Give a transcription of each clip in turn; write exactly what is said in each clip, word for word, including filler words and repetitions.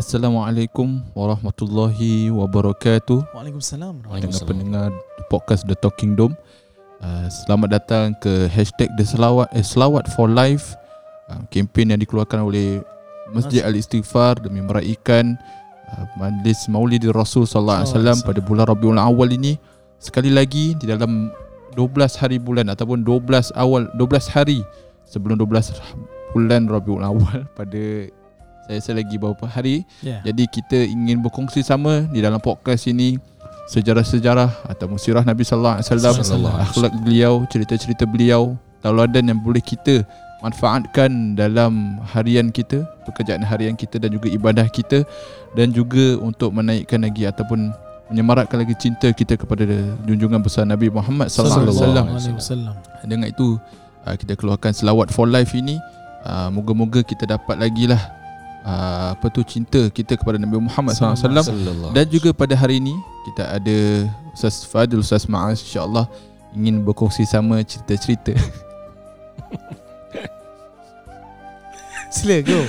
Assalamualaikum warahmatullahi wabarakatuh. Waalaikumsalam. Dengan pendengar podcast The Talking Dome, uh, selamat datang ke Hashtag The Selawat, eh, Selawat for Life, uh, kempen yang dikeluarkan oleh Masjid Al Istighfar demi meraihkan uh, Madlis Maulid Rasul Sallallahu Alaihi Wasallam pada bulan Rabiul Awal ini. Sekali lagi di dalam dua belas hari bulan ataupun dua belas awal dua belas hari sebelum dua belas bulan Rabiul Awal pada saya lagi beberapa hari, yeah. Jadi kita ingin berkongsi sama di dalam podcast ini sejarah-sejarah atau sirah Nabi sallallahu alaihi wasallam, akhlak beliau, cerita-cerita beliau, tauladan yang boleh kita manfaatkan dalam harian kita, pekerjaan harian kita dan juga ibadah kita, dan juga untuk menaikkan lagi ataupun menyemarakkan lagi cinta kita kepada junjungan besar Nabi Muhammad sallallahu alaihi wasallam. Dengan itu kita keluarkan Selawat for Life ini, moga-moga kita dapat lagilah Uh, apa tu cinta kita kepada Nabi Muhammad sallallahu alaihi wasallam. Sallallahu. Dan juga pada hari ini kita ada Ustaz Fadzil, Ustaz Ma'in, insya-Allah ingin berkongsi sama cerita-cerita. Sila go.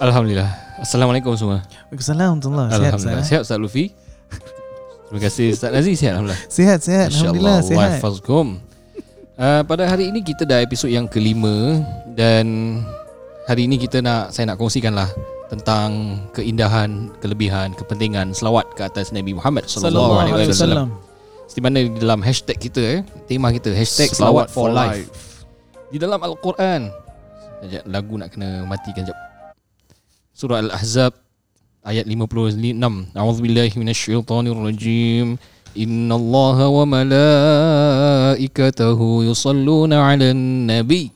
Alhamdulillah. Assalamualaikum semua. Waalaikumsalam warahmatullahi wabarakatuh. Alhamdulillah. Sihat Ustaz Luffy. Terima kasih Ustaz Naziz. Sihat alhamdulillah. Sihat sihat alhamdulillah sihat. Waalaikumsalam. Uh, pada hari ini kita dah episod yang kelima, dan hari ini kita nak saya nak kongsikanlah tentang keindahan, kelebihan, kepentingan selawat ke atas Nabi Muhammad sallallahu alaihi wasallam. Di mana di dalam hashtag kita eh, tema kita hashtag selawat for life. Di dalam Al-Quran. Sekejap, lagu nak kena matikan jap. Surah Al-Ahzab ayat lima puluh enam. A'udzubillahi minasyaitonirrajim. Innallaha wa malaikatahu yusalluna 'alan nabi.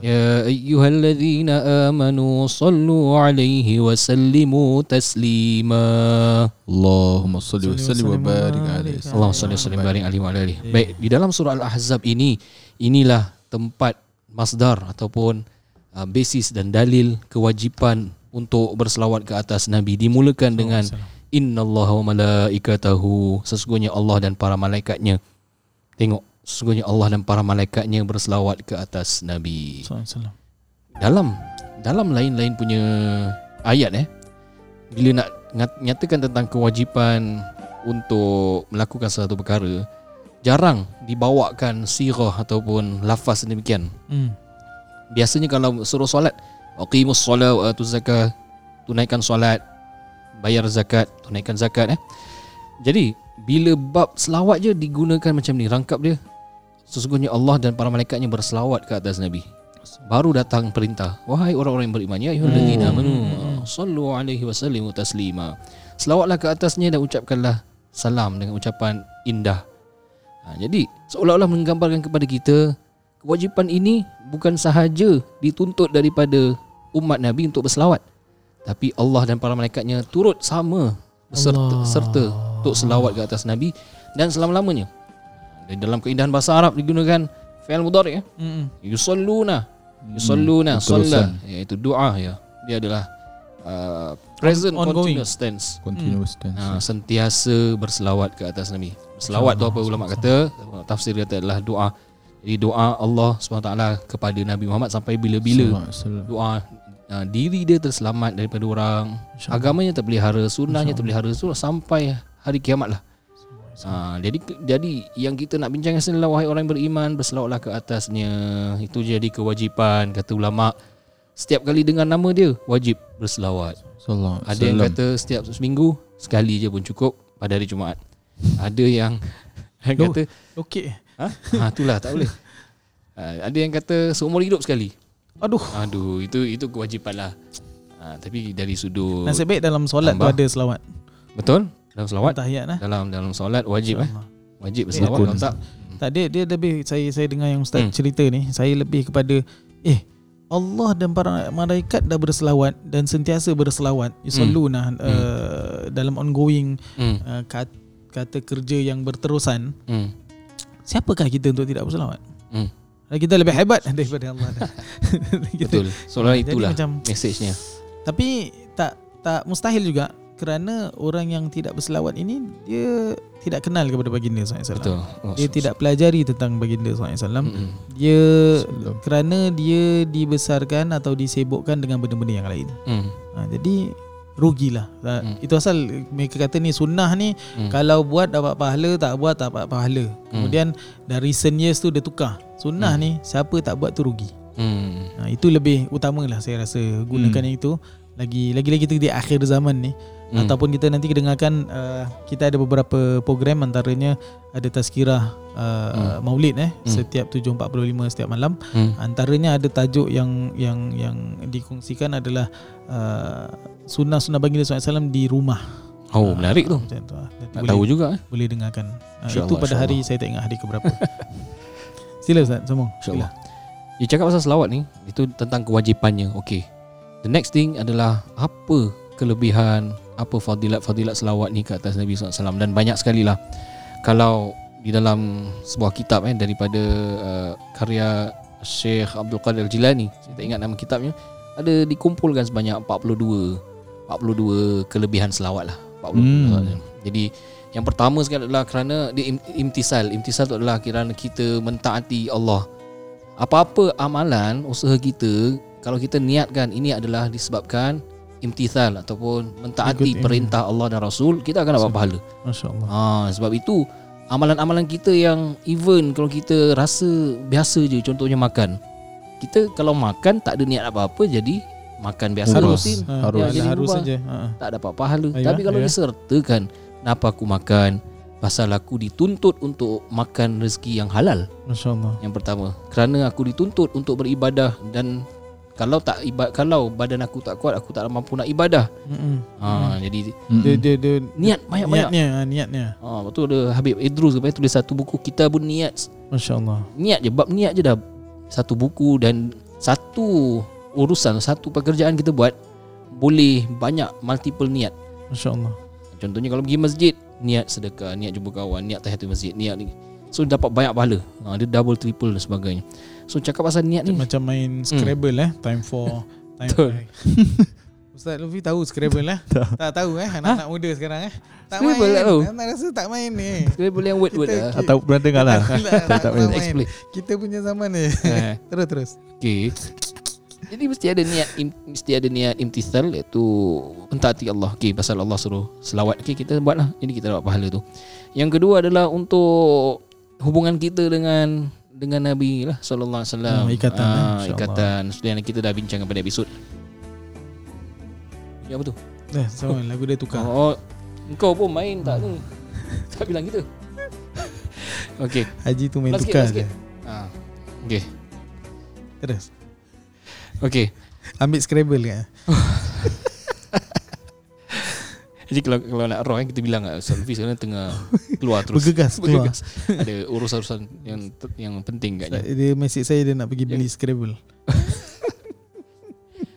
Ya ayyuhallazina amanu sallu 'alaihi wa sallimu taslima. Allahumma salli wa sallim wa barik 'alaihi. Allahumma salli wa sallim barik 'alaihi wa alihi. Baik, di dalam surah Al-Ahzab ini inilah tempat masdar ataupun uh, basis dan dalil kewajipan untuk berselawat ke atas Nabi dimulakan dengan innallaha wa malaikatahu, sesungguhnya Allah dan para malaikatnya. Tengok, sesungguhnya Allah dan para malaikatnya berselawat ke atas Nabi sallallahu alaihi wasallam. Dalam dalam lain-lain punya ayat eh, bila nak nyatakan tentang kewajipan untuk melakukan sesuatu perkara, jarang dibawakan sirah ataupun lafaz demikian. Hmm. Biasanya kalau suruh solat, aqimus solat wa atuz zakah, tunaikan solat, bayar zakat, tunaikan zakat eh. Jadi bila bab selawat je digunakan macam ni, rangkap dia sesungguhnya Allah dan para malaikatnya berselawat ke atas Nabi. Baru datang perintah, wahai orang-orang yang beriman, ya ayyuhallazina amanu sallu alaihi wa sallimu taslima. Selawatlah ke atasnya dan ucapkanlah salam dengan ucapan indah. Ha, jadi seolah-olah menggambarkan kepada kita kewajipan ini bukan sahaja dituntut daripada umat Nabi untuk berselawat, tapi Allah dan para malaikatnya turut sama serta, serta untuk selawat ke atas Nabi dan selama-lamanya. Dalam keindahan bahasa Arab digunakan fi'il mudhari' ya. Hmm. Yusalluna. Yusalluna, hmm, solat iaitu doa ya. Dia adalah uh, present on, continuous tense. Continuous tense. Hmm. Ha, sentiasa berselawat ke atas Nabi. Selawat tu apa ulama kata, tafsir kata adalah doa. Jadi doa Allah subhanahu wa taala kepada Nabi Muhammad sampai bila-bila. Doa Uh, diri dia terselamat daripada orang, agamanya terpelihara, sunnahnya terpelihara sampai hari kiamat lah. uh, Jadi jadi yang kita nak bincangkan sini, wahai orang yang beriman, berselawatlah ke atasnya. Itu jadi kewajipan. Kata ulama, setiap kali dengar nama dia wajib berselawat. Ada yang kata setiap seminggu sekali je pun cukup pada hari Jumaat. Ada yang kata okay. Ha? Ha, itulah tak boleh. uh, Ada yang kata seumur hidup sekali. Aduh, aduh, itu itu kewajipan lah. Ha, tapi dari sudut nasib baik dalam solat tu ada selawat. Betul? Dalam selawat. Tahiyatlah. Dalam dalam solat wajib eh. Wajib berselawat kalau tak. Tak, dia dia lebih saya saya dengar yang ustaz hmm. cerita ni, saya lebih kepada eh Allah dan para malaikat dah berselawat dan sentiasa berselawat. Yusalluna hmm. uh, hmm. dalam ongoing hmm. uh, kata, kata kerja yang berterusan. Hmm. Siapakah kita untuk tidak berselawat? Hmm. Kita lebih hebat daripada Allah. Betul. Soalnya itulah mesejnya. Tapi tak tak mustahil juga kerana orang yang tidak berselawat ini dia tidak kenal kepada baginda sallallahu alaihi wasallam. Betul. Oh, dia so, tidak so. pelajari tentang baginda sallallahu alaihi wasallam. Mm-hmm. Dia Salam. kerana dia dibesarkan atau disebukkan dengan benda-benda yang lain. Mm. Ha, jadi rugilah. hmm. Itu asal mereka kata ni sunnah ni, hmm. kalau buat dapat pahala, tak buat tak dapat pahala. hmm. Kemudian dari recent years tu dia tukar sunnah hmm. ni, siapa tak buat tu rugi. hmm. Ha, itu lebih utamalah saya rasa, gunakan hmm. itu lagi, lagi-lagi kita di akhir zaman ni. hmm. Ataupun kita nanti dengarkan, uh, kita ada beberapa program, antaranya ada tazkirah uh, hmm. maulid eh hmm. setiap tujuh empat puluh lima setiap malam. hmm. Antaranya ada tajuk yang yang yang dikongsikan adalah uh, sunnah-sunnah baginda sallallahu alaihi wasallam di rumah. Oh, ha, menarik tu. Macam tu. Tak boleh, tahu juga eh. Boleh dengarkan. Ha, itu pada hari saya tak ingat hari ke berapa. Sila Ustaz, sambung. Sila. You cakap pasal selawat ni, itu tentang kewajipannya. Okey. The next thing adalah apa kelebihan, apa fadilat-fadilat selawat ni ke atas Nabi sallallahu alaihi wasallam, dan banyak sekali lah. Kalau di dalam sebuah kitab eh daripada uh, karya Syekh Abdul Qadir Jilani, saya tak ingat nama kitabnya, ada dikumpulkan sebanyak empat puluh dua kelebihan selawat lah. empat puluh hmm. Jadi yang pertama sekali adalah kerana dia imtisal. Imtisal tu adalah kerana kita mentaati Allah. Apa-apa amalan, usaha kita, kalau kita niatkan ini adalah disebabkan imtisal ataupun mentaati ikut perintah Allah dan Rasul, kita akan dapat pahala. Masya-Allah. Ha, sebab itu amalan-amalan kita yang even kalau kita rasa biasa je, contohnya makan. Kita kalau makan tak ada niat apa-apa, jadi makan biasa rutin, ha, harus ya, harus saja, ha, tak dapat pahala. Ayah, tapi kalau ayah. disertakan, kenapa aku makan? Pasal aku dituntut untuk makan rezeki yang halal. Masya-Allah. Yang pertama, kerana aku dituntut untuk beribadah, dan kalau tak ibadat, kalau badan aku tak kuat, aku tak mampu nak ibadah. Mm-mm. Ha, mm. jadi dia, dia, dia, niat banyak-banyak. Niatnya, niatnya. Ha, betul ada Habib Edrus apa tulis satu buku Kitabun Niat. Masya-Allah. Niat je, bab niat je dah satu buku, dan satu urusan, satu pekerjaan kita buat boleh banyak multiple niat. Masya-Allah. Contohnya kalau pergi masjid, niat sedekah, niat jumpa kawan, niat tahiyatul masjid, niat ni. So dapat banyak pahala. Ha, dia double, triple dan sebagainya. So cakap pasal niat ni macam main Scrabble hmm. eh time for time. Ustaz Luffy tahu Scrabble eh? Tak tahu eh anak-anak ha? muda sekarang eh. Tak Scrabble main. Tahu. Anak rasa tak main ni. Eh. Scrabble yang word-word lah. Atau pernah dengar lah. Tak main. Explain. Kita punya zaman ni. Eh. Terus terus. Okey. Jadi mesti ada niat, mesti ada niat imtithal, iaitu mentaati Allah. Okey, pasal Allah suruh selawat. Okey, kita buatlah. Jadi kita dapat pahala tu. Yang kedua adalah untuk hubungan kita dengan dengan Nabi lah sallallahu alaihi wasallam. Ikatan ha, eh, ikatan. Sudah kita dah bincang pada episod. Ya betul. Eh, sama oh. lagu dia tukar. Oh, engkau pun main tak hmm. ni. Tak bilang kita. Okey. Haji tu main tukar sikit, dia. Ha. Okey. Terus. Okey. Ambil Scrabble kan. Jadi kalau, kalau nak roh kan, kita bilang kat Ustaz Luffy sekarang tengah keluar terus. Bergegas, bergegas. Ada urusan-urusan yang yang penting katnya. Dia mesej saya dia nak pergi beli Scrabble.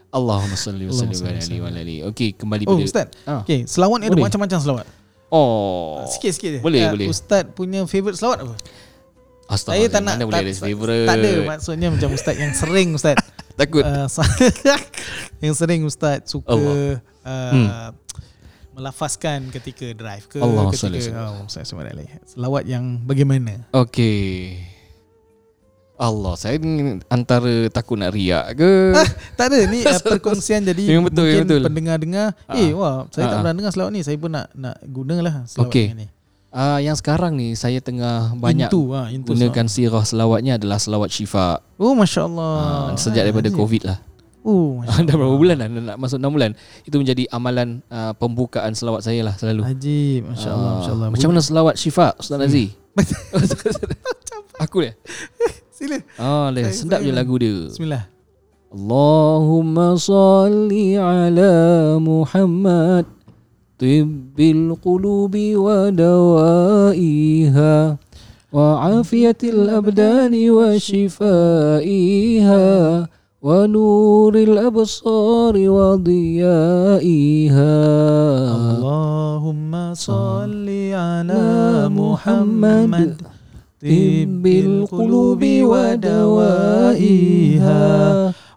Allahumma salli wa sallim alaihi wa alihi. Okey, kembali pada. Oh Ustaz. Ah. Okey, selawat ni ada macam-macam selawat. Oh. Sikit-sikit je. Boleh, uh, boleh. Ustaz punya favourite selawat apa? Astaga, saya tak nak tak, tak ada maksudnya macam ustaz yang sering ustaz takut uh, yang sering ustaz suka uh, hmm. melafazkan ketika drive ke Allah ketika oh, ustaz semua selawat yang bagaimana? Okey. Allah, saya antara takut nak riak ke? Ah, tak ada ni uh, perkongsian jadi yang betul, mungkin yang betul. Pendengar-dengar ah. eh wah saya ah. tak pernah dengar selawat ni, saya pun nak nak gunalah selawat okay. ni. Uh, yang sekarang ni saya tengah banyak Intu, ha, Intu gunakan sirah selawatnya adalah selawat syifa. Oh masya-Allah. Uh, sejak daripada Ay, Covid lah. Oh masya-Allah. Dah berapa bulan dah, nak masuk enam bulan. Itu menjadi amalan uh, pembukaan selawat saya lah selalu. Haji, masya-Allah, uh, masya-Allah. Macam mana selawat syifa Ustaz Naziz? Aku dia. Sila. Oh, leh sedap je lagu dia. Bismillah. Allahumma salli ala Muhammad Tibbil qulubi wa dawaiha wa afiyatil abdani wa shifaiha wa nuril absari wa diyaiha. Allahumma salli ala Muhammad Tibbil qulubi wa dawaiha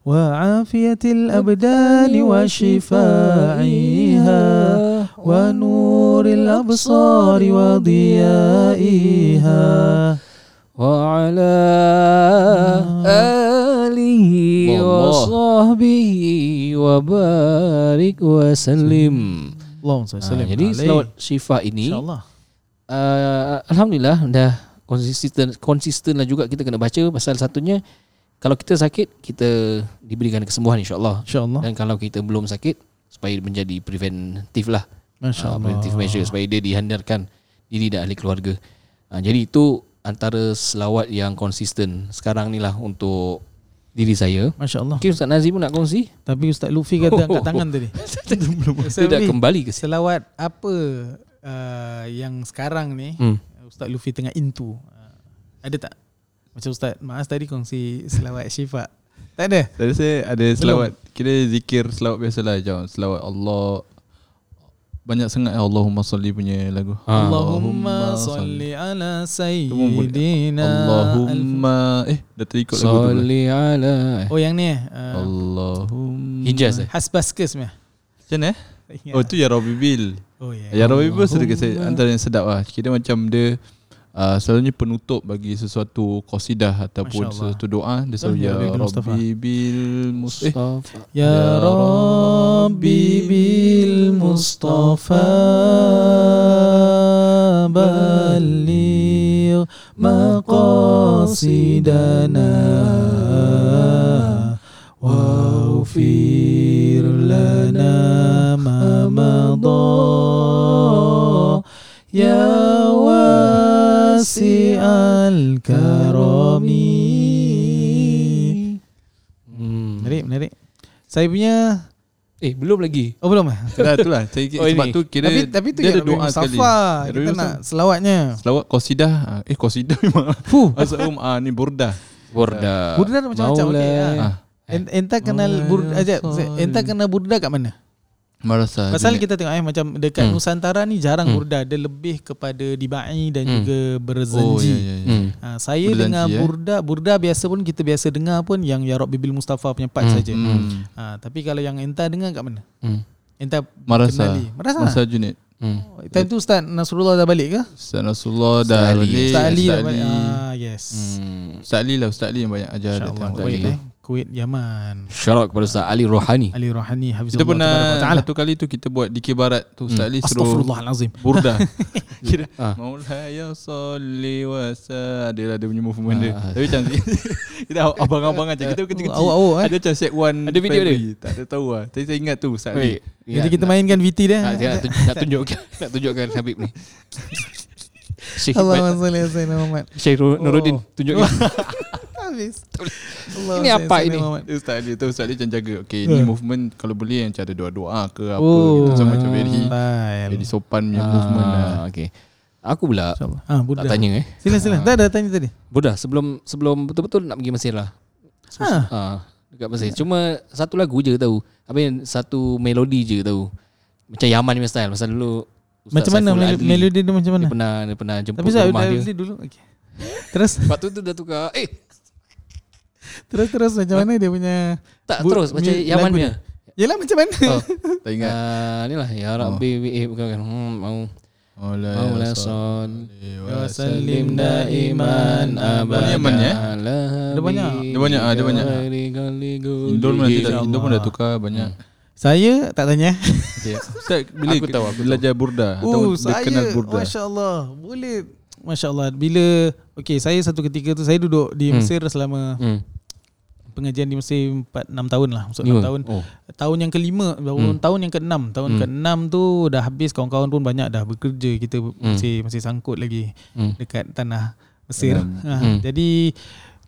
wa afiyatil abdani wa shifaiha wa nuril absari wa diyaiha wa ala alihi wa sahbihi wa barik wa sallim. Allahumma jadi selawat syifah ini insyaallah uh, alhamdulillah dah konsisten konsistenlah juga kita kena baca, pasal satunya kalau kita sakit kita diberikan kesembuhan insyaallah. Insyaallah. Dan kalau kita belum sakit supaya menjadi preventif lah. Masyaallah. Uh, preventive measure supaya dia dihandarkan diri dan ahli keluarga. Uh, jadi itu antara selawat yang konsisten sekarang ni lah untuk diri saya. Masya-Allah. Okay, Ustaz Nazim pun nak kongsi. Tapi Ustaz Luffy kata oh, angkat tangan oh, tadi. Saya dah kembali ke sini. Selawat apa uh, yang sekarang ni hmm. Ustaz Luffy tengah into? Uh, ada tak? Macam Ustaz Maaz tadi kongsi selawat syifa. Tak ada. Tadi saya ada selawat. Belum. Kira zikir selawat biasalah je. Selawat Allah banyak sangat Allahumma salli punya lagu. Ha. Allahumma salli ala sayyidina. Allahumma eh dah terikut lagu tu. Salli ala. Oh yang ni eh. Uh, Allahumma Hijaz eh. Hasbaskes meh. Macam mana eh? Oh tu ya Rabbi Bil. Oh ya. Ya Rabbi Bil sedikit antara yang sedap lah. Kira macam dia uh, selalunya penutup bagi sesuatu qasidah ataupun sesuatu doa, dia selalu ya Rabbi Bil Mustafa. Eh. Ya Rabbi Bil Mustafa baligh maqasidana waghfir lana ma madha ya wasi'al karami. Hmm. Menarik, menarik. Saya punya Eh belum lagi. Oh belum ah. Dah itulah. Saya oh, sebab ini. tu kira tapi, tapi tu dia ada doa sekali. Kita Rabi nak selawatnya. Selawat qasidah. Eh qasidah memang. Fuh. Asum ah ni burdah. Burdah. Burdah macam-macam okey ah. Entah kenal burdah aja. Entah kenal burdah kat mana? Marasa. Pasal kita tengok eh macam dekat hmm. Nusantara ni jarang hmm. burdah, dia lebih kepada dibai dan hmm. juga berzenji. Oh, ya, ya, ya. Hmm. Ha, saya berzenji, dengar eh? burdah, burdah biasa pun kita biasa dengar pun yang Ya Rabbi Bil Mustafa punya part hmm. saja. Hmm. Ha, tapi kalau yang entah dengar kat mana? Hmm. Entah Marasa. Kenali. Marasa. Marasa Junid. Hmm. Oh, time tu Ustaz Nasrullah dah balik ke? Ustaz Nasrullah dah balik. Ustaz Ali dah balik. Ah yes. Hmm. Ustaz Ali lah, Ustaz Ali yang banyak ajar tentang tadi. Kuwait, Yaman. Syarat kepada Ustaz Ali Rohani. Ali Rohani Hafizullah Taala. Kita pernah satu kali tu kita buat di Kibarat tu Ustaz hmm. Ali suruh Astaghfirullahalazim. Burdah. Kira ha. Maula ya salli wa sa ada ada punya movement dia. Tapi cantik. Kita abang-abang aja kita kecil-kecil. Oh, oh, eh? Ada macam set one. Ada video dia. Tak ada tahu ah. Tapi saya ingat tu Ustaz Ali. Jadi kita mainkan V T dah. Nak tunjukkan nak tunjukkan Habib ni. Allahumma salli ala sayyidina Muhammad. Syekh Nuruddin tunjukkan. Ini apa ini? Ustaz Ali tu Ustaz Ali jangan jaga. Okey, ini movement kalau boleh yang cara doa-doa ke apa gitu sama macam very very sopan punya movement lah. Okey. Aku pula tak tanya eh. Sila sila. Tak ada tanya tadi. Burdah sebelum sebelum betul-betul nak pergi Mesir lah. Ha. Dekat Mesir. Cuma satu lagu je tahu. Habis satu melodi je tahu. Macam Yaman punya style masa dulu. Macam mana melodi dia macam mana? Dia pernah dia pernah jemput rumah dia. Tapi saya dulu okey. Terus waktu tu dah tukar. Eh Terus-terus macam mana dia punya tak bu- terus macam Yaman punya. Yalah macam mana? Oh, tak ingat. Uh, inilah ya Rabbi oh. eh bukan bukan. Hmm, mau. Allahu son. Ya salim daiman abada. Yaman ya. Dia banyak. Dia banyak ada banyak. Indo pun dah Indo pun dah tukar banyak. Saya tak tanya. Okey. Ustaz bila aku tahu aku belajar burdah atau kenal burdah. Masya-Allah. Boleh masya-Allah bila okey saya satu ketika tu saya duduk di Mesir selama pengajian di Mesir empat enam tahun lah. Maksud enam tahun. Oh. Tahun yang kelima, hmm. tahun yang keenam. Tahun hmm. keenam tu dah habis, kawan-kawan pun banyak dah bekerja. Kita hmm. masih masih sangkut lagi hmm. dekat tanah Mesir. Hmm. Ha, hmm. Jadi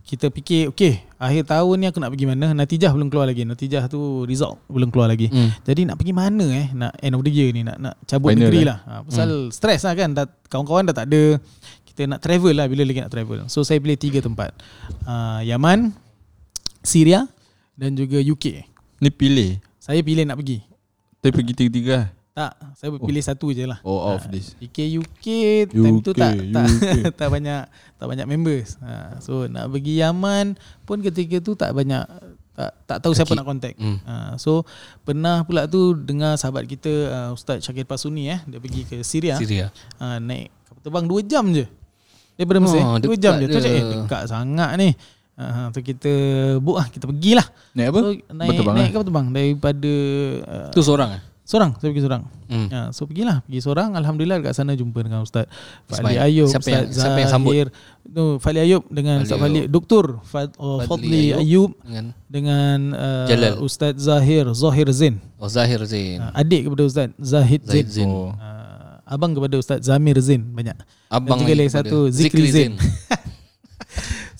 kita fikir, okey, akhir tahun ni aku nak pergi mana? Natijah belum keluar lagi. Natijah tu result belum keluar lagi. Hmm. Jadi nak pergi mana eh? Nak end of the year ni, nak nak cabut final negeri lah. lah. Ha, pasal hmm. stres lah kan. Dah, kawan-kawan dah tak ada. Kita nak travel lah bila lagi nak travel. So saya pilih tiga tempat. Uh, Yaman, Syria dan juga U K. Ni pilih? Saya pilih nak pergi. Tapi pergi tiga-tiga? Tak, saya pilih oh. satu je lah. Oh, off this. U K, U K, time tu tak tak, tak banyak tak banyak members. Ha, so nak pergi Yaman pun ketika tu tak banyak, tak tak tahu siapa Aki. nak contact. Hmm. Ha, so pernah pula tu dengar sahabat kita uh, Ustaz Syakir Pasuni eh, dia pergi ke Syria. Syria. Ha, naik kapal terbang dua jam je. Daripada Mesir, oh, dua jam je. Tu je eh, dekat sangat ni. uh, tu kita book lah, kita pergilah. Naik apa? So, naik, bertebang, naik ke bertebang daripada uh, tu seorang eh? Seorang, saya pergi seorang. Hmm. Ya, so pergilah, pergi seorang. Alhamdulillah dekat sana jumpa dengan Ustaz Fadli Ayub, siapa Ustaz yang, Zahir, siapa yang sambut? No, Fadli Ayub dengan Fadli Ustaz Fadli, Doktor Fad, oh, Fadli Ayub dengan, dengan uh, Ustaz Zahir Zahir Zin. Oh, Zahir Zin. Uh, adik kepada Ustaz Zahid Zin. Zin. Oh. Uh, abang kepada Ustaz Zamir Zin banyak. Abang lagi satu Zikri Zin.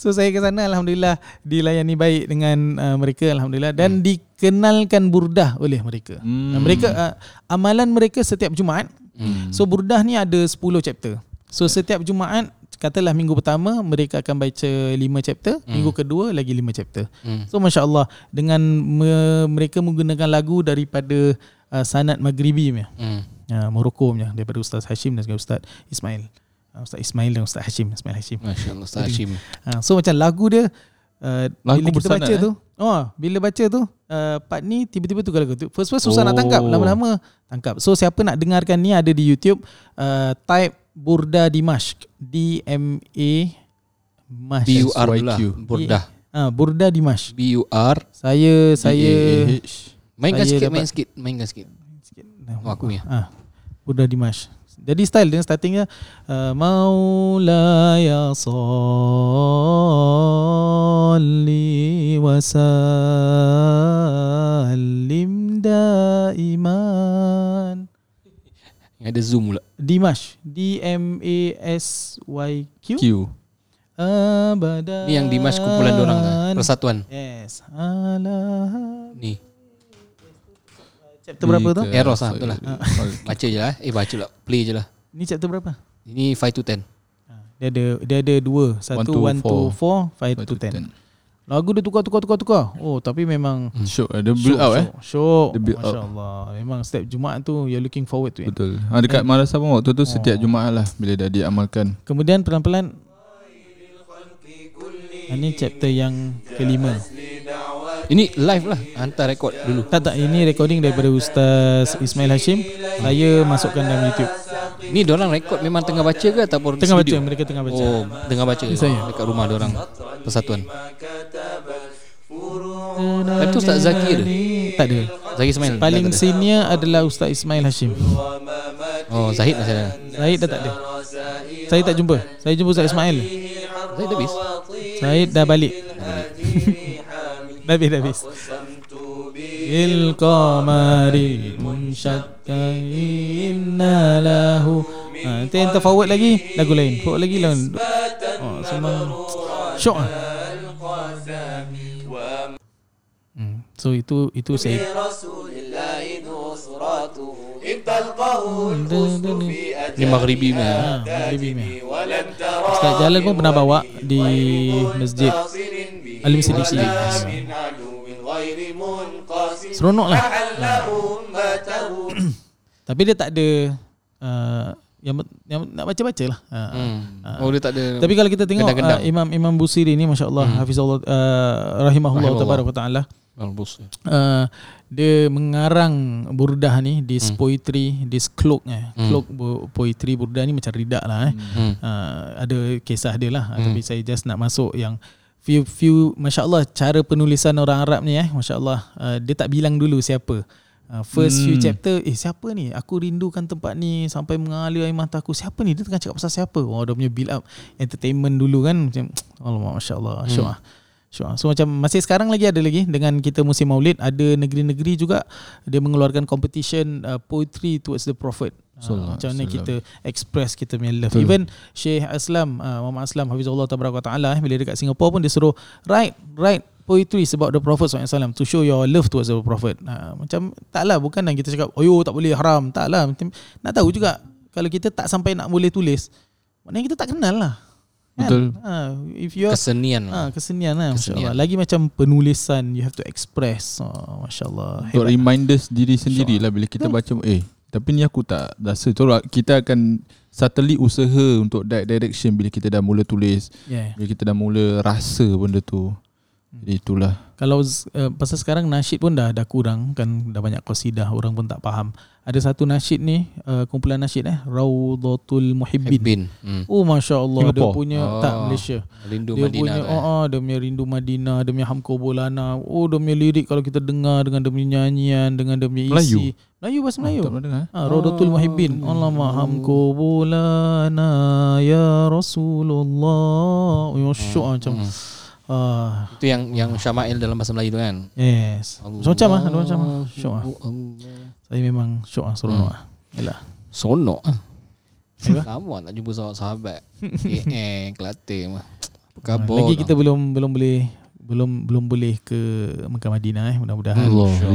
So saya ke sana, alhamdulillah dilayani baik dengan uh, mereka, alhamdulillah, dan hmm. dikenalkan burdah oleh mereka. Hmm. Mereka uh, amalan mereka setiap Jumaat. Hmm. So burdah ni ada sepuluh chapter. So setiap Jumaat, katalah minggu pertama mereka akan baca lima chapter, hmm. minggu kedua lagi lima chapter. Hmm. So masya-Allah dengan me- mereka menggunakan lagu daripada uh, sanad maghribi punya. Hmm. Uh, Morocco punya, daripada Ustaz Hashim dan juga Ustaz Ismail. Ustaz Ismail dan Ustaz Hashim, Ismail Hashim. Masya-Allah Ustaz Hashim. So macam lagu dia uh, lagu bila kita baca eh? tu, oh bila baca tu uh, part ni tiba-tiba tukar lagu tu. First-first susah oh. nak tangkap, lama-lama tangkap. So siapa nak dengarkan ni ada di YouTube, uh, type Burdah Dimash, D M A Mash B U R lah, Burdah. Ah, Burdah Dimash B U R. Saya saya mainkan sikit, main sikit, mainkan sikit. Sikit. Aku ni. Ah. Burdah Dimash. Jadi style dia startingnya Maula ya salli wa sallim daiman. Ada zoom pula. Dimash, D M A S Y Q. Q. Abada. Ni yang Dimash kumpulan dorang kan? Persatuan. Yes. Alah. Ni. Chapter berapa tu? Eros lah, betul lah. Baca je lah. Eh baca lah. Play je lah. Ni chapter berapa? Ini five to ten. Dia ada dia ada dua. Satu one to four, five to ten. Lagu dia tukar-tukar-tukar. Oh tapi memang hmm. syok. Dia build out eh. Syok. Masya Allah. Memang setiap Jumaat tu you're looking forward to it. Betul. Ha, dekat madrasah pun waktu tu setiap oh. Jumaat lah bila dah diamalkan. Kemudian pelan-pelan. Ini chapter yang kelima. Ini live lah, hantar rekod dulu. Tak tak, ini recording daripada Ustaz Ismail Hashim. hmm. Saya masukkan dalam YouTube. Ni diorang rekod memang tengah baca ke ataupun tengah studio? Baca, mereka tengah baca. Oh, tengah baca saya. Dekat rumah diorang persatuan. Itu Ustaz Zaki ada? Tak ada, Zahir Ismail. Paling tak senior tak adalah Ustaz Ismail Hashim. Oh, Zahid masih ada? Zahid dah tak ada. Saya tak jumpa. Saya jumpa Ustaz Ismail. Zahid dah habis? Zahid dah balik. Nabi Nabi Ilqamari munsyakkain lahu. Ah, kita forward lagi lagu lain. Forward lagi lagu. Oh, semua syok. Hmm. So itu itu saya. Ini maghribi ni. Ha, maghribi ni. Ustaz Jalal pun pernah bawa di masjid Al Istighfar. Seronoklah. Tapi dia tak ada uh, yang, yang nak baca-baca lah. Uh, hmm. Oh, dia tak ada. Tapi kalau kita tengok uh, Imam Imam Busiri ni, masya-Allah, hmm. hafizallah uh, rahimahullah tabaraka taala. Uh, dia mengarang burdah ni, this hmm. poetry, this cloak eh. hmm. Cloak poetry burdah ni macam ridak lah eh. hmm. uh, Ada kisah dia lah. hmm. Tapi saya just nak masuk yang few few masya Allah cara penulisan orang Arab ni eh, masya Allah. Uh, dia tak bilang dulu siapa. Uh, first hmm. few chapter, eh siapa ni? Aku rindukan tempat ni sampai mengalir air mata aku. Siapa ni? Dia tengah cakap pasal siapa? Oh, dia punya build up entertainment dulu kan, macam Allah, masya Allah, syok lah. hmm. So macam masih sekarang lagi ada lagi dengan kita musim maulid, ada negeri-negeri juga dia mengeluarkan competition uh, poetry towards the prophet. So, uh, macam mana so kita love. Express kita punya love. Betul. Even Syekh Aslam, uh, Muhammad Aslam hafizahullah tabaraka taala, bila dekat Singapura pun dia suruh write write poetry about the prophet sallallahu alaihi wasallam to show your love towards the prophet. Uh, macam taklah bukan yang kita cakap ayo tak boleh haram, taklah. Nak tahu juga kalau kita tak sampai nak boleh tulis, maknanya kita tak kenal lah. Kan? Betul. Ha, if you kesenian lah. Ha, kesenian lah, masya-Allah. Lagi macam penulisan, you have to express. Oh, masya-Allah. Untuk reminders diri sendiri lah bila kita baca, eh tapi ni aku tak rasa. Corak kita akan subtly usaha untuk direct direction bila kita dah mula tulis. Yeah. Bila kita dah mula rasa benda tu. Jadi itulah. Kalau uh, pasal sekarang nasyid pun dah dah kurang kan, dah banyak qasidah, orang pun tak faham. Ada satu nasyid ni, uh, kumpulan nasyid eh Raudatul Muhibbin. Hmm. Oh masya-Allah dia punya oh, tak Malaysia. Rindu dia Madinah. Punya, kan? oh, oh, dia punya Rindu Madinah, dia punya Hamka Bolana. Oh dia punya lirik kalau kita dengar dengan dia punya nyanyian, dengan dia punya isi. Melayu. Melayu bahasa Melayu. Oh, ah, Raudatul oh, Muhibbin. Allah ma Hamka Bolana ya Rasulullah. Ya syok hmm. macam. Hmm. Uh, itu yang yang syama'il dalam bahasa Melayu tu kan. Yes. Allah, so, macam ah, macam ah. Syok ah. Saya memang syok ah seronok ah. Yalah. Seronok ah. Lama nak jumpa sahabat-sahabat. eh, eh Kelantan mah. Apa khabar? Lagi kita belum belum boleh belum belum boleh ke Mekah Madinah eh. Mudah-mudahan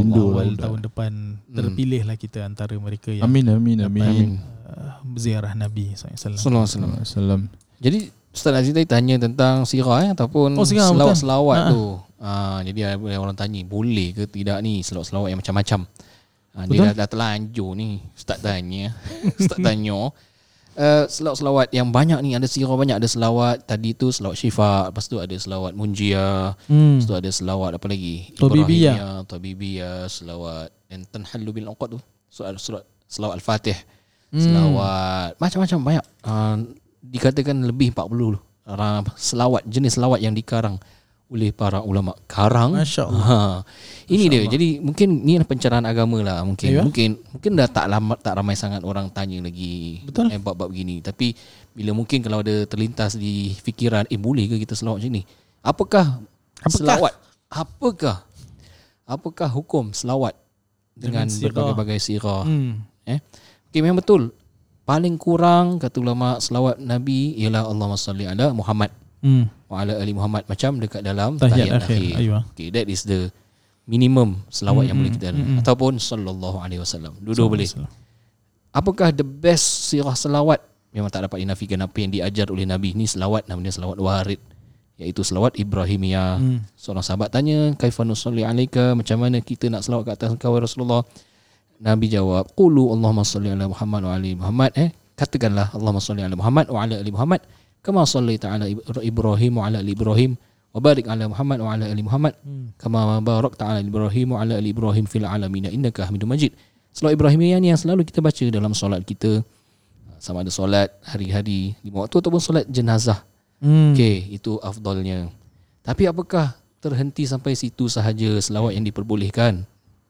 awal tahun depan terpilihlah kita antara mereka yang amin amin amin, amin. Uh, berziarah Nabi sallallahu alaihi wasallam. Jadi Ustaz Aziz tadi tanya tentang sirah eh, ataupun oh, selawat-selawat tu. Ha, jadi ada orang tanya, boleh ke tidak ni selawat-selawat yang macam-macam? Ha, dia dah, dah terlanjur ni. Ustaz tanya. Ustaz tanya. Uh, selawat-selawat yang banyak ni, ada sirah banyak. Ada selawat tadi tu, selawat syifa. Lepas tu ada selawat munjia. Hmm. Lepas tu ada selawat apa lagi? Ibrahimiyah, Tabibiyah, selawat. Dan Tanhallu bil Uqad tu. Surat, surat, selawat Al-Fatih. Hmm. Selawat. Macam-macam banyak. Uh, dikatakan lebih empat puluh selawat, jenis selawat yang dikarang oleh para ulama. Karang. Masya-Allah. Ha. Ini Masya dia. Allah. Jadi mungkin ni pencerahan agama lah mungkin. Ayuh. Mungkin mungkin dah tak lama, tak ramai sangat orang tanya lagi betul eh, bab-bab gini. Tapi bila mungkin kalau ada terlintas di fikiran, eh boleh ke kita selawat macam ni? Apakah, apakah selawat? Apakah? Apakah hukum selawat dengan, dengan sirah, berbagai-bagai sirah? Hmm. Eh? Okey, memang betul. Paling kurang kata ulama selawat Nabi ialah Allahumma salli ala Muhammad hmm. wa ala ali Muhammad, macam dekat dalam tahiyat akhir. Okay, that is the minimum selawat hmm. yang boleh kita hmm. ataupun sallallahu alaihi wasallam. Dua-dua boleh. Apakah the best sirah selawat? Memang tak dapat dinafikan apa yang diajar oleh Nabi. Ni selawat namanya selawat warid, iaitu selawat Ibrahimiyah. Hmm. Seorang sahabat tanya, "Kaifa nusalli alaika?" Macam mana kita nak selawat ke atas engkau wahai Rasulullah? Nabi jawab, "Qulu Allahumma salli ala Muhammad wa ali Muhammad." Eh, katakanlah Allahumma salli ala Muhammad wa ala ali Muhammad, kama sallaita ala Ibrahim wa ala ali Ibrahim, wa barik ala Muhammad wa ala ali Muhammad, kama barakta ala Ibrahim wa ala ali Ibrahim fil alamin innaka Hamidum Majid. Selawat Ibrahimiyah ni yang selalu kita baca dalam solat kita, sama ada solat hari-hari lima waktu ataupun solat jenazah. Hmm. Okey, itu afdalnya. Tapi apakah terhenti sampai situ sahaja selawat yang diperbolehkan?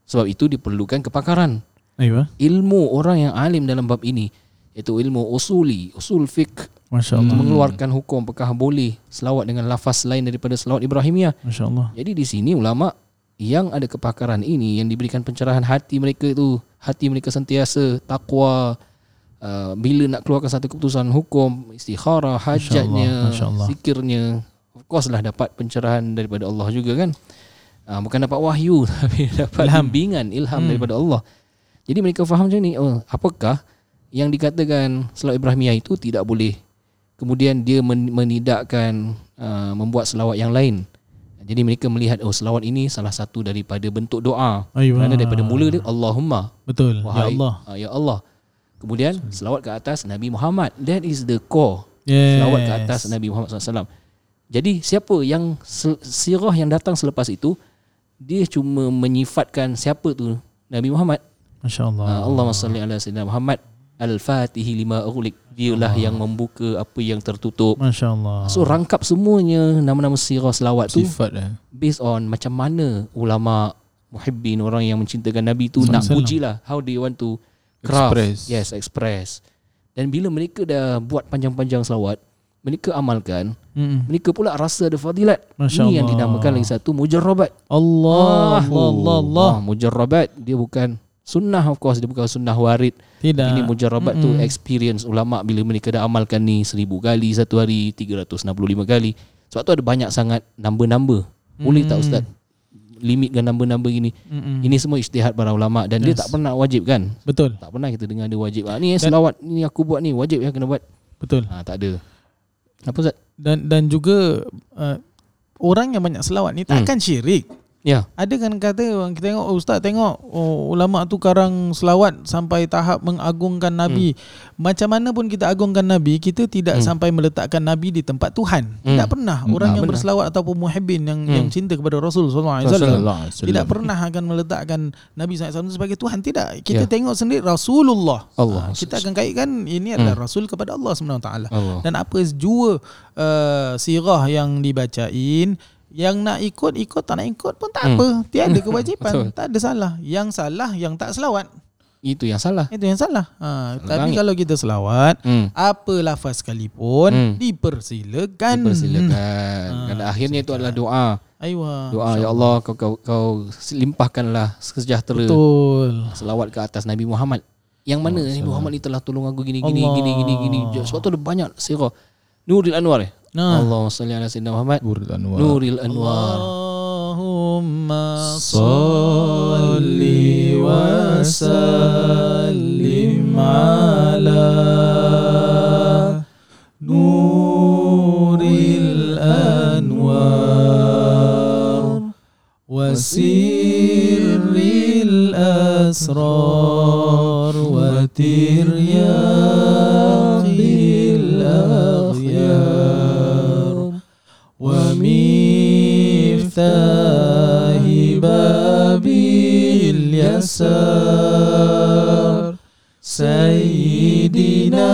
Sebab itu diperlukan kepakaran. Ayuh. Ilmu orang yang alim dalam bab ini, iaitu ilmu usuli, usul fiqh. Masya-Allah. Mengeluarkan hukum apakah boleh selawat dengan lafaz lain daripada selawat Ibrahimiyah. Masya-Allah. Jadi di sini ulama yang ada kepakaran ini, yang diberikan pencerahan hati mereka itu, hati mereka sentiasa taqwa, uh, bila nak keluarkan satu keputusan hukum, istikharah, hajatnya, zikirnya, of course lah dapat pencerahan daripada Allah juga kan. Uh, bukan dapat wahyu, tapi dapat ilham. bimbingan, ilham hmm. daripada Allah. Jadi mereka faham macam ni, oh, apakah yang dikatakan selawat Ibrahimiyah itu tidak boleh, kemudian dia menidakkan uh, membuat selawat yang lain. Jadi mereka melihat, oh selawat ini salah satu daripada bentuk doa. Ayuh. Kerana daripada mula dia Allahumma, betul, wahai, ya Allah, uh, ya Allah. Kemudian selawat ke atas Nabi Muhammad, that is the core. Yes. Selawat ke atas Nabi Muhammad sallallahu alaihi wasallam. Jadi siapa yang sirah yang datang selepas itu, dia cuma menyifatkan siapa tu Nabi Muhammad. Masya-Allah. Allahumma salli ala sayyidina Muhammad al-Fatih lima ughliq. Dialah Allah yang membuka apa yang tertutup. Masya-Allah. So rangkap semuanya nama-nama sirah selawat tu. Sifat eh. Based on macam mana ulama muhibbin, orang yang mencintakan Nabi tu nak pujilah. How they want to craft. Express. Yes, express. Dan bila mereka dah buat panjang-panjang selawat, mereka amalkan, hmm. mereka pula rasa ada fadilat. Masya Ini Allah. Yang dinamakan lagi satu mujarrabat. Allah, Allah, Allah, Allah. Ah, mujarrabat dia bukan sunnah, of course dia bukan sunnah warid. Tidak. Ini mujarrabat Mm-mm. tu experience ulama bila mereka dah amalkan ni seribu kali satu hari, tiga ratus enam puluh lima kali. Sebab tu ada banyak sangat number-number. Boleh Mm-mm. tak Ustaz limitkan number-number gini? Mm-mm. Ini semua ijtihad para ulama dan yes. dia tak pernah wajib kan? Betul. Tak pernah kita dengar dia wajib. Ah, ni eh, selawat ni aku buat ni wajib ya kena buat. Betul. Ah, tak ada. Apa Ustaz? Dan dan juga uh, orang yang banyak selawat ni tak akan hmm. syirik. Ya. Ada kan kata orang kita tengok, oh, ustaz tengok oh, ulama tu karang selawat sampai tahap mengagungkan Nabi. Hmm. Macam mana pun kita agungkan Nabi, kita tidak hmm. sampai meletakkan Nabi di tempat Tuhan. Hmm. Tidak pernah orang hmm. yang berselawat ataupun muhibbin yang hmm. yang cinta kepada Rasul sallallahu alaihi wasallam tidak pernah akan meletakkan Nabi sallallahu alaihi wasallam sebagai Tuhan, tidak. Kita ya. tengok sendiri Rasulullah. Allah. Kita akan kaitkan ini adalah hmm. Rasul kepada Allah Subhanahu Wa Taala. Dan apa jua uh, sirah yang dibacain, yang nak ikut ikut, tak nak ikut pun tak hmm. apa, tiada kewajipan, tak ada salah. Yang salah yang tak selawat, itu yang salah, itu yang salah. Ha, tapi kalau kita selawat hmm. apa lafaz sekalipun hmm. dipersilakan, dipersilakan ha, dan akhirnya itu adalah doa. Aywa. Doa, ya Allah, kau, kau, kau limpahkanlah sejahtera, betul, selawat ke atas Nabi Muhammad, yang mana oh, Nabi Muhammad ni telah tolong aku gini gini, gini gini gini gini. Sebab tu ada banyak sirah Nuril Anwar. Eh? Nah. Allahumma salli ala sayyidina Muhammad Nuril Anwar. Nuril Anwar. Allahumma salli wa sallim ala Nuril Anwar wa sirril asrar tiryaqil akhyar wa miftahi babil yasar sayyidina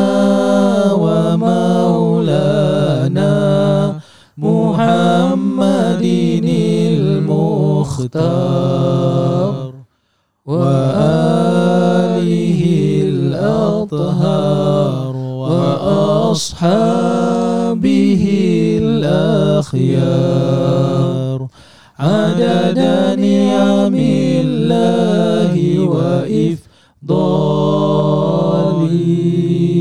wa maulana Muhammadinil Mukhtar wa alihi الأطهار وأصحابه الأخيار عدد نعم الله وإفضاله.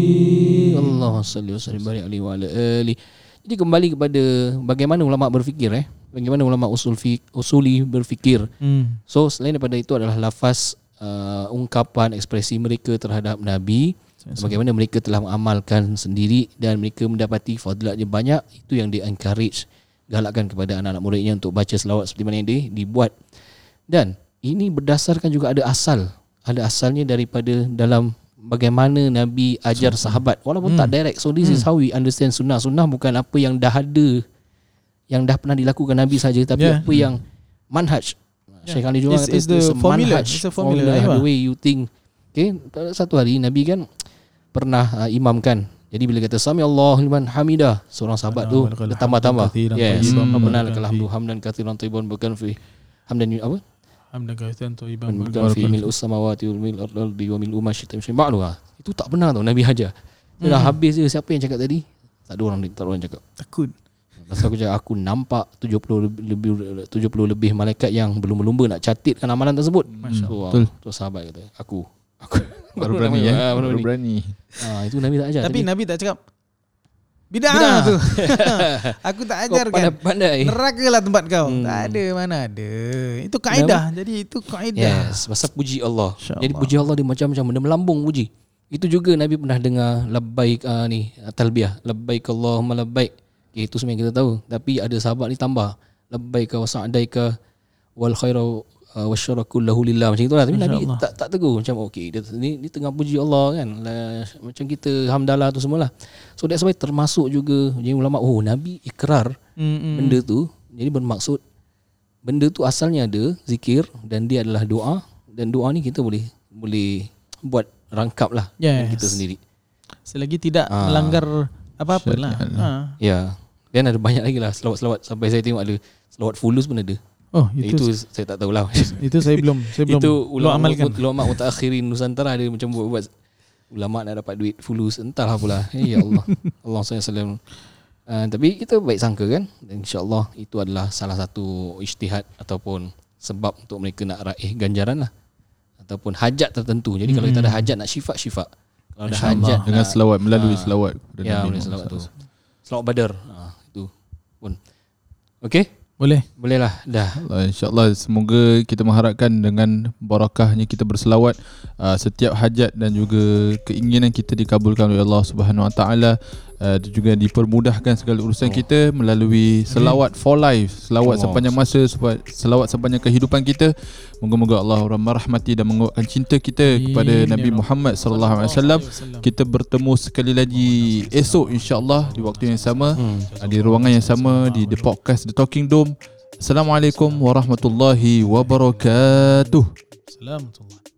Allahumma salli wa sallim alaihi wa ala alihi. Jadi kembali kepada bagaimana ulama berfikir, eh bagaimana ulama usul fiqh, usuli berfikir. Hmm. So selain daripada itu adalah lafaz, Uh, ungkapan ekspresi mereka terhadap Nabi, bagaimana mereka telah mengamalkan sendiri dan mereka mendapati fadilatnya banyak. Itu yang di encourage, galakkan kepada anak-anak muridnya untuk baca selawat seperti mana yang dia dibuat. Dan ini berdasarkan juga ada asal, ada asalnya daripada dalam bagaimana Nabi ajar sahabat, walaupun hmm. tak direct. So this hmm. is how we understand sunnah. Sunnah bukan apa yang dah ada, yang dah pernah dilakukan Nabi saja, tapi yeah. apa yang manhaj. Syekh Ali Jum'ah kata it's the formula, it's a formula, formula the way you think. Okay, satu hari Nabi kan pernah uh, imamkan. Jadi bila kata sami Allahu liman hamidah, seorang sahabat tu tambah-tambah. Yes, mengenal kalhamdu hamdan katsiran thayyiban bukan fi hamdan apa? Hamdan katsiran thayyiban bukan fi mil as-samawati wal mil al-ardi wa mil umashita ma'luha. Itu tak benar tau Nabi ajar. Dia dah habis je. Siapa yang cakap tadi? Tak ada orang, tak ada orang cakap. Takut. Pasal aku cakap, aku nampak tujuh puluh lebih malaikat yang berlumba-lumba nak catatkan amalan tersebut. Masya Allah. Betul. Tu sahabat kata, aku aku baru berani ya. Baru, baru berani. Ah, itu Nabi tak ajar. Tapi tadi Nabi tak cakap bidah ah, tu. Aku tak ajar kan. Nerakalah tempat kau. Hmm. Tak ada, mana ada. Itu kaedah. Nama? Jadi itu kaedah. Yes, pasal puji Allah. Insya Jadi Allah. Puji Allah dia macam-macam, benda melambung puji. Itu juga Nabi pernah dengar labbaik uh, ni, talbiyah, labbaik Allahumma labbaik. Okay, itu semua yang kita tahu. Tapi ada sahabat ni tambah labbaika wa sa'daika wal khaira wa syarra kullahu lillah. Macam itulah. Tapi Nabi tak tak tegur. Macam okey, dia ni, ni tengah puji Allah kan, lah, macam kita hamdalah tu semualah. So that's why termasuk juga jadi ulama, oh Nabi ikrar mm-hmm. benda tu. Jadi bermaksud benda tu asalnya ada zikir dan dia adalah doa, dan doa ni kita boleh boleh buat rangkap lah yes. kita sendiri selagi tidak ha. melanggar apa-apa lah. Ha. Ya. Dan ada banyak lagi lah selawat-selawat. Sampai saya tengok ada selawat fulus pun ada. Oh, itu, itu s- saya tak tahulah. Itu saya belum saya belum. Itu ulama ulama mutakhirin Nusantara ada macam buat-buat ulama nak dapat duit fulus, entahlah pula. Ya Allah. Allah sallallahu alaihi wasallam. Uh, tapi kita baik sangka kan. Dan insya-Allah itu adalah salah satu ijtihad ataupun sebab untuk mereka nak raih ganjaran lah, ataupun hajat tertentu. Jadi hmm. kalau kita ada hajat nak syifa-syifa, kalau ada hajat dengan selawat, melalui ha, selawat kepada ya, Nabi selawat tu. Selawat Badar. Ha, itu pun. Okey? Boleh. Bolehlah dah. InsyaAllah semoga kita mengharapkan dengan barakahnya kita berselawat, uh, setiap hajat dan juga keinginan kita dikabulkan oleh Allah Subhanahu Wa Taala. uh, juga dipermudahkan segala urusan oh. kita melalui selawat for life, selawat oh. sepanjang masa, selawat sepanjang kehidupan kita. Moga-moga Allah merahmati dan menguatkan cinta kita kepada Amin. Nabi Muhammad sallallahu alaihi wasallam. Kita bertemu sekali lagi esok insya-Allah di waktu yang sama, hmm. di ruangan yang sama, di the podcast The Talking Dome. Assalamualaikum warahmatullahi wabarakatuh. Assalamualaikum.